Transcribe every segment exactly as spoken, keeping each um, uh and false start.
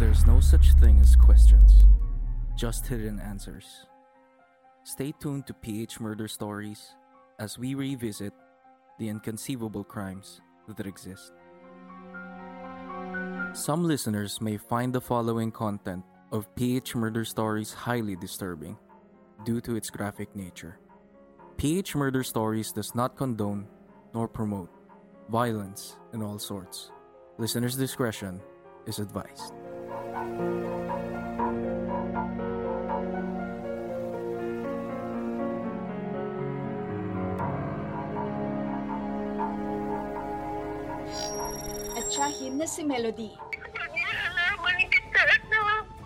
There's no such thing as questions, just hidden answers. Stay tuned to P H Murder Stories as we revisit the inconceivable crimes that exist. Some listeners may find the following content of P H Murder Stories highly disturbing due to its graphic nature. P H Murder Stories does not condone nor promote violence in all sorts. Listeners' discretion is advised. At tiyahin na si Melody. Pag-ialaman kita at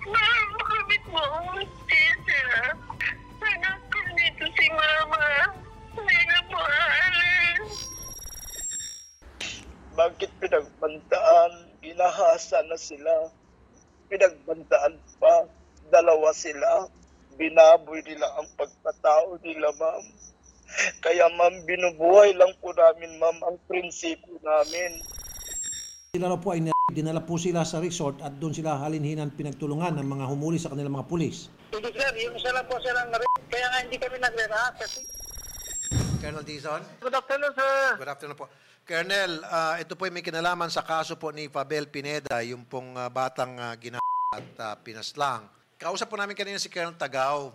mahal mo kamit mo ang mistisa. Anak ko nito si Mama. Hindi na po aalis. Bakit pinagbantaan? Ginahasa na sila. Pinagbantaan pa, dalawa sila, binaboy nila ang pagkatao nila, ma'am. Kaya ma'am, binubuhay lang po namin, ma'am, ang prinsipyo namin. Dinala po, ay, dinala po sila sa resort at doon sila halinhinan pinagtulungan ng mga humuli sa kanilang mga pulis. Hindi sir, yung isa lang po silang narin, kaya nga hindi kami nagre-react kasi... Colonel Dizon? Good afternoon, sir. Good afternoon po. Colonel, uh, ito po ay may kinalaman sa kaso po ni Fabel Pineda, yung pong uh, batang uh, gina at uh, pinaslang. Kausap po namin kanina si Colonel Tagao.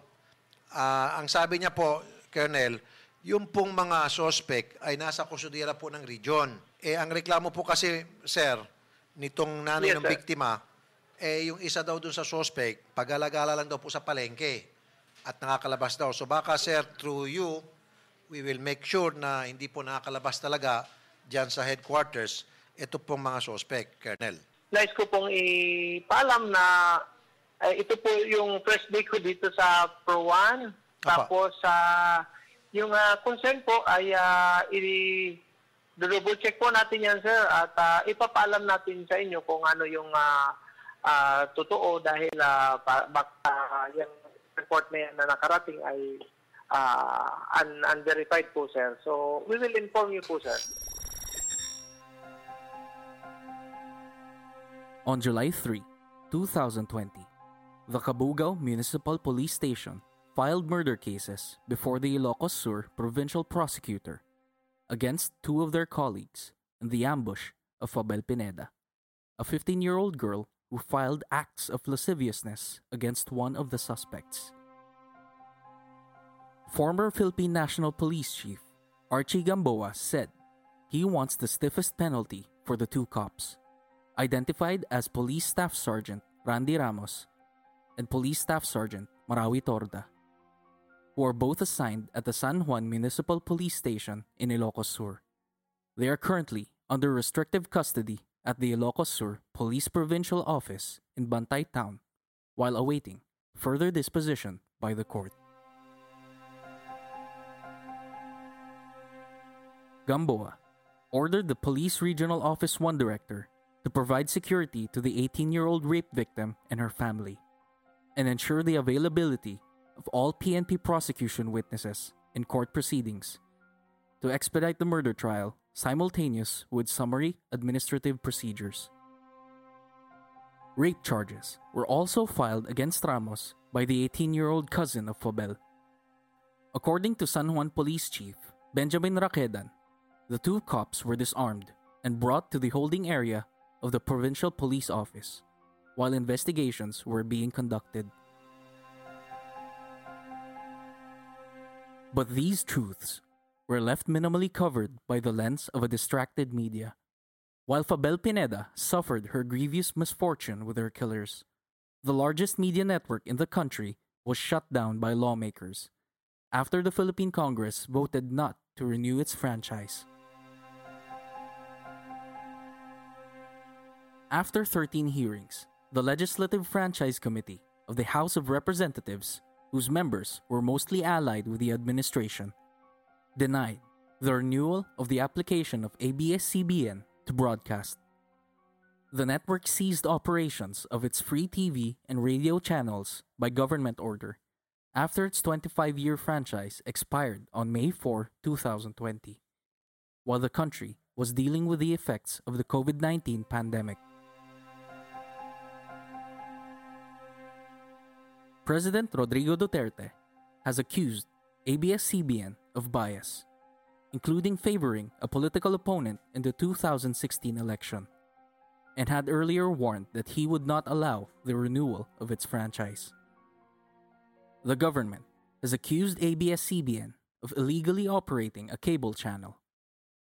Uh, ang sabi niya po, Colonel, yung pong mga suspect ay nasa kusudiya po ng region. Eh, ang reklamo po kasi, sir, nitong nanay yes, ng sir. Biktima, eh, yung isa daw dun sa suspect, pagalagala lang daw po sa palengke at nakakalabas daw. So baka, sir, through you, we will make sure na hindi po nakakalabas talaga diyan sa headquarters, ito pong mga suspect, Colonel. Nais ko pong ipalam na uh, ito po yung first day ko dito sa Pro one. Tapos sa uh, yung uh, concern po ay uh, i-double check po natin yan, sir. At uh, ipapalam natin sa inyo kung ano yung uh, uh, totoo dahil uh, baka uh, yung report na yan na nakarating ay uh, un- unverified po, sir. So we will inform you po, sir. On July third, twenty twenty, the Cabugao Municipal Police Station filed murder cases before the Ilocos Sur Provincial Prosecutor against two of their colleagues in the ambush of Fabel Pineda, a fifteen-year-old girl who filed acts of lasciviousness against one of the suspects. Former Philippine National Police Chief Archie Gamboa said he wants the stiffest penalty for the two cops, identified as Police Staff Sergeant Randy Ramos and Police Staff Sergeant Marawi Torda, who are both assigned at the San Juan Municipal Police Station in Ilocos Sur. They are currently under restrictive custody at the Ilocos Sur Police Provincial Office in Bantay Town while awaiting further disposition by the court. Gamboa ordered the Police Regional Office one Director to provide security to the eighteen-year-old rape victim and her family, and ensure the availability of all P N P prosecution witnesses in court proceedings to expedite the murder trial simultaneous with summary administrative procedures. Rape charges were also filed against Ramos by the eighteen-year-old cousin of Fabel. According to San Juan Police Chief Benjamin Raquedan, the two cops were disarmed and brought to the holding area of the Provincial Police Office while investigations were being conducted. But these truths were left minimally covered by the lens of a distracted media, while Fabel Pineda suffered her grievous misfortune with her killers. The largest media network in the country was shut down by lawmakers after the Philippine Congress voted not to renew its franchise. After thirteen hearings, the Legislative Franchise Committee of the House of Representatives, whose members were mostly allied with the administration, denied the renewal of the application of A B S C B N to broadcast. The network ceased operations of its free T V and radio channels by government order after its twenty-five-year franchise expired on May fourth, twenty twenty, while the country was dealing with the effects of the covid nineteen pandemic. President Rodrigo Duterte has accused A B S C B N of bias, including favoring a political opponent in the two thousand sixteen election, and had earlier warned that he would not allow the renewal of its franchise. The government has accused A B S C B N of illegally operating a cable channel,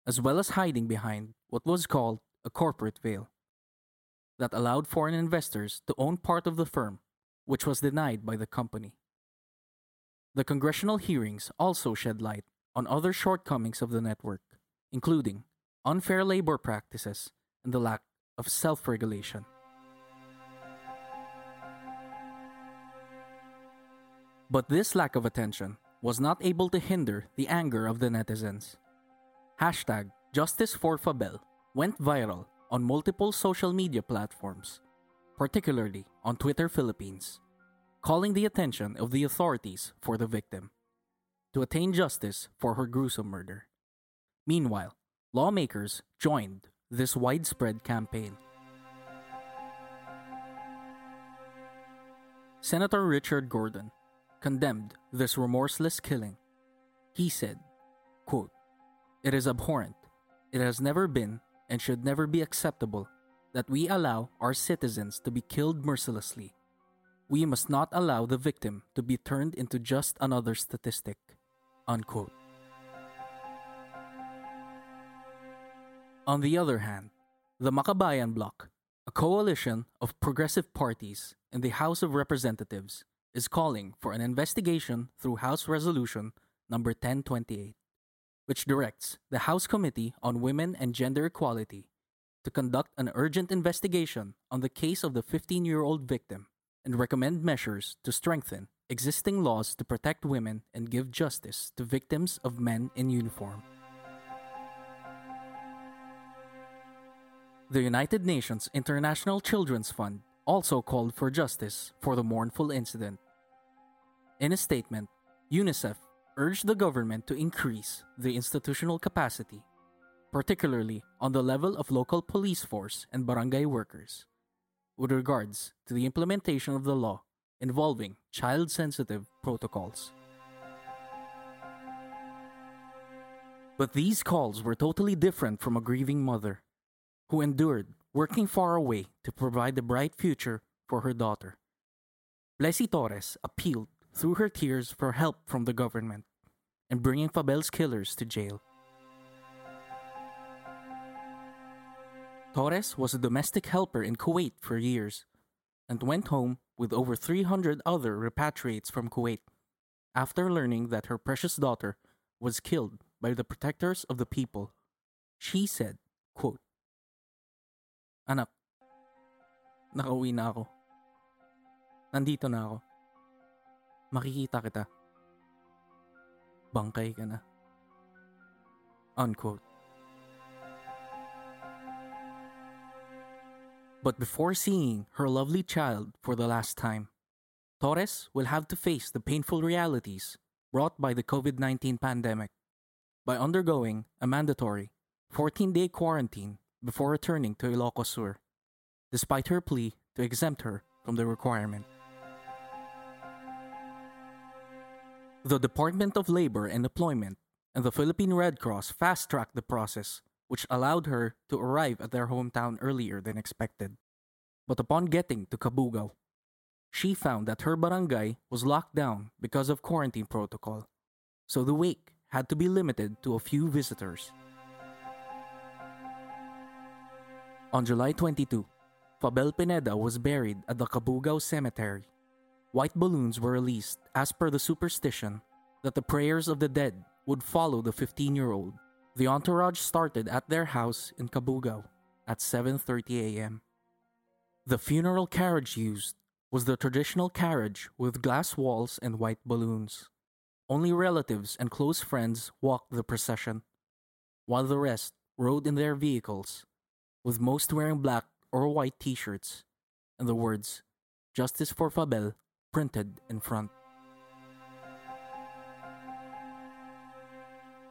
as well as hiding behind what was called a corporate veil that allowed foreign investors to own part of the firm, which was denied by the company. The congressional hearings also shed light on other shortcomings of the network, including unfair labor practices and the lack of self-regulation. But this lack of attention was not able to hinder the anger of the netizens. Hashtag Justice for Fabel went viral on multiple social media platforms, particularly on Twitter Philippines, calling the attention of the authorities for the victim to attain justice for her gruesome murder. Meanwhile, lawmakers joined this widespread campaign. Senator Richard Gordon condemned this remorseless killing. He said, quote, "It is abhorrent. It has never been and should never be acceptable that we allow our citizens to be killed mercilessly. We must not allow the victim to be turned into just another statistic." Unquote. On the other hand, the Makabayan Bloc, a coalition of progressive parties in the House of Representatives, is calling for an investigation through House Resolution number ten twenty-eight, which directs the House Committee on Women and Gender Equality to conduct an urgent investigation on the case of the fifteen-year-old victim and recommend measures to strengthen existing laws to protect women and give justice to victims of men in uniform. The United Nations International Children's Fund also called for justice for the mournful incident. In a statement, UNICEF urged the government to increase the institutional capacity, particularly on the level of local police force and barangay workers, with regards to the implementation of the law involving child-sensitive protocols. But these calls were totally different from a grieving mother who endured working far away to provide a bright future for her daughter. Blesi Torres appealed through her tears for help from the government and bringing Fabel's killers to jail. Torres was a domestic helper in Kuwait for years and went home with over three hundred other repatriates from Kuwait after learning that her precious daughter was killed by the protectors of the people, she said, quote, "Anak, nakauwi na ako. Nandito na ako. Makikita kita. Bangkay ka na." Unquote. But before seeing her lovely child for the last time, Torres will have to face the painful realities brought by the covid nineteen pandemic by undergoing a mandatory fourteen-day quarantine before returning to Ilocos Sur, despite her plea to exempt her from the requirement. The Department of Labor and Employment and the Philippine Red Cross fast-tracked the process, which allowed her to arrive at their hometown earlier than expected. But upon getting to Cabugao, she found that her barangay was locked down because of quarantine protocol, so the wake had to be limited to a few visitors. On July twenty-second, Fabel Pineda was buried at the Cabugao Cemetery. White balloons were released as per the superstition that the prayers of the dead would follow the fifteen-year-old. The entourage started at their house in Cabugao at seven thirty a.m. The funeral carriage used was the traditional carriage with glass walls and white balloons. Only relatives and close friends walked the procession, while the rest rode in their vehicles, with most wearing black or white t-shirts, and the words, "Justice for Fabel," printed in front.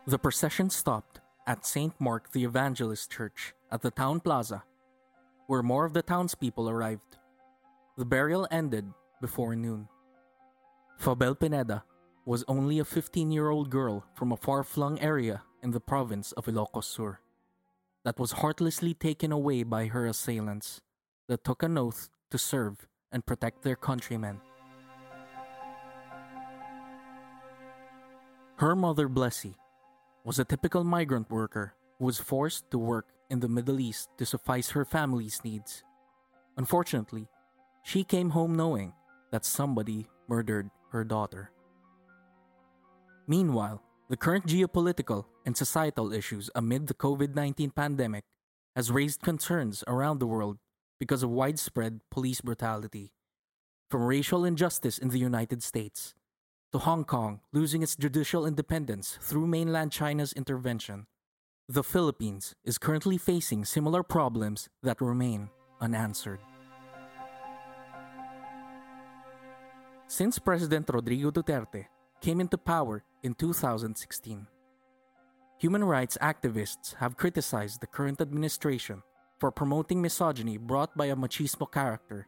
The procession stopped at Saint Mark the Evangelist Church at the town plaza, where more of the townspeople arrived. The burial ended before noon. Fabel Pineda was only a fifteen-year-old girl from a far-flung area in the province of Ilocos Sur that was heartlessly taken away by her assailants that took an oath to serve and protect their countrymen. Her mother, Blesi, was a typical migrant worker who was forced to work in the Middle East to suffice her family's needs. Unfortunately, she came home knowing that somebody murdered her daughter. Meanwhile, the current geopolitical and societal issues amid the covid nineteen pandemic has raised concerns around the world because of widespread police brutality, from racial injustice in the United States to Hong Kong losing its judicial independence through mainland China's intervention. The Philippines is currently facing similar problems that remain unanswered. Since President Rodrigo Duterte came into power in two thousand sixteen, human rights activists have criticized the current administration for promoting misogyny brought by a machismo character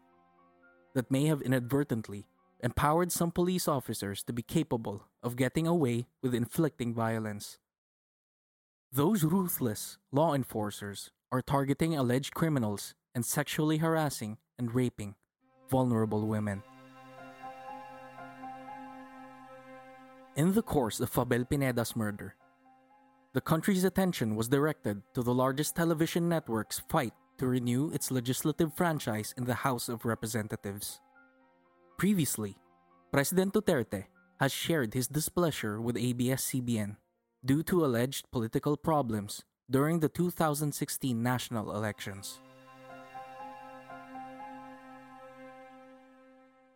that may have inadvertently empowered some police officers to be capable of getting away with inflicting violence. Those ruthless law enforcers are targeting alleged criminals and sexually harassing and raping vulnerable women. In the course of Fabel Pineda's murder, the country's attention was directed to the largest television network's fight to renew its legislative franchise in the House of Representatives. Previously, President Duterte has shared his displeasure with A B S C B N due to alleged political problems during the two thousand sixteen national elections.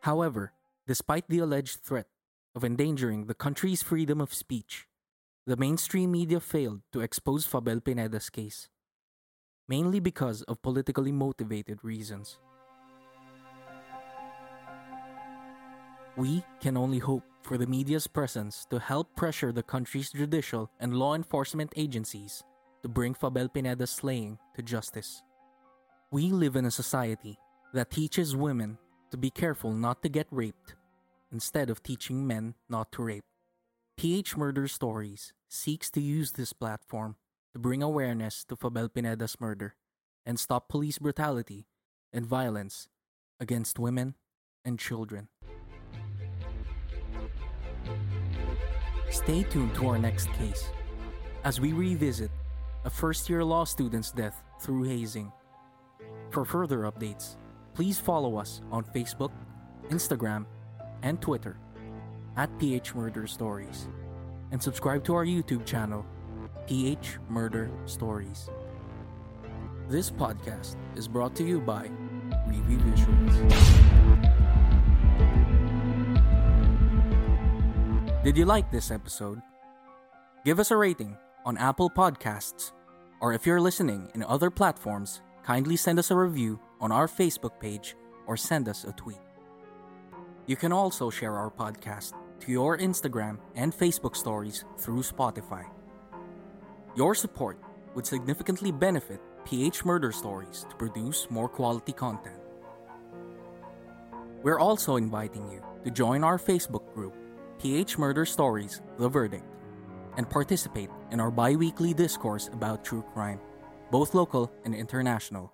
However, despite the alleged threat of endangering the country's freedom of speech, the mainstream media failed to expose Fabel Pineda's case, mainly because of politically motivated reasons. We can only hope for the media's presence to help pressure the country's judicial and law enforcement agencies to bring Fabel Pineda's slaying to justice. We live in a society that teaches women to be careful not to get raped instead of teaching men not to rape. P H Murder Stories seeks to use this platform to bring awareness to Fabel Pineda's murder and stop police brutality and violence against women and children. Stay tuned to our next case as we revisit a first-year law student's death through hazing. For further updates, please follow us on Facebook, Instagram, and Twitter at P H Murder Stories, and subscribe to our YouTube channel, P H Murder Stories. This podcast is brought to you by Revi Visuals. Did you like this episode? Give us a rating on Apple Podcasts, or if you're listening in other platforms, kindly send us a review on our Facebook page or send us a tweet. You can also share our podcast to your Instagram and Facebook stories through Spotify. Your support would significantly benefit P H Murder Stories to produce more quality content. We're also inviting you to join our Facebook group, P H Murder Stories The Verdict, and participate in our bi-weekly discourse about true crime, both local and international.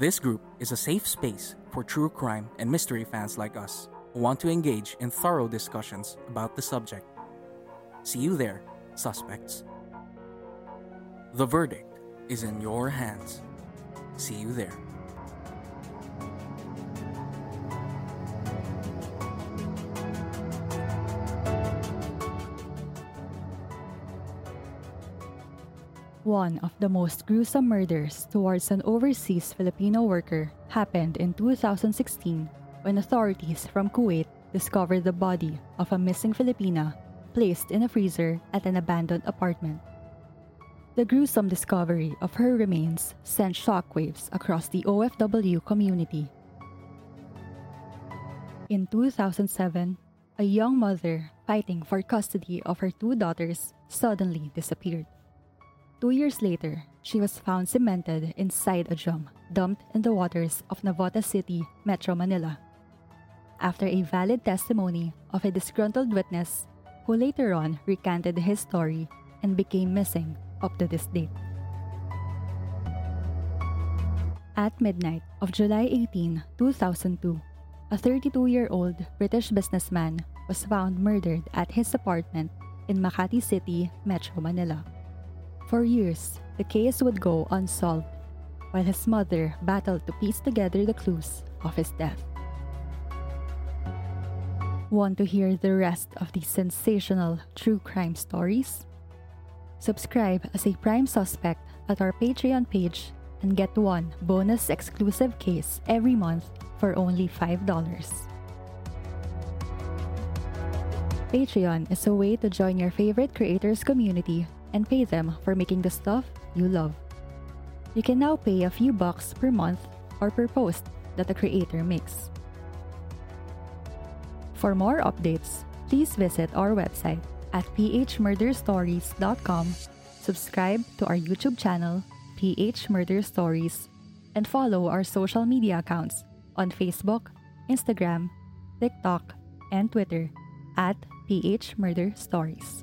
This group is a safe space for true crime and mystery fans like us who want to engage in thorough discussions about the subject. See you there, suspects. The verdict is in your hands. See you there. One of the most gruesome murders towards an overseas Filipino worker happened in two thousand sixteen when authorities from Kuwait discovered the body of a missing Filipina placed in a freezer at an abandoned apartment. The gruesome discovery of her remains sent shockwaves across the O F W community. In two thousand seven, a young mother fighting for custody of her two daughters suddenly disappeared. Two years later, she was found cemented inside a drum dumped in the waters of Navotas City, Metro Manila. After a valid testimony of a disgruntled witness who later on recanted his story and became missing up to this date. At midnight of July eighteenth, two thousand two, a thirty-two-year-old British businessman was found murdered at his apartment in Makati City, Metro Manila. For years, the case would go unsolved, while his mother battled to piece together the clues of his death. Want to hear the rest of these sensational true crime stories? Subscribe as a prime suspect at our Patreon page and get one bonus exclusive case every month for only five dollars. Patreon is a way to join your favorite creators' community and pay them for making the stuff you love. You can now pay a few bucks per month or per post that a creator makes. For more updates, please visit our website at p h murder stories dot com, subscribe to our YouTube channel, P H Murder Stories, and follow our social media accounts on Facebook, Instagram, TikTok, and Twitter at P H Murder Stories.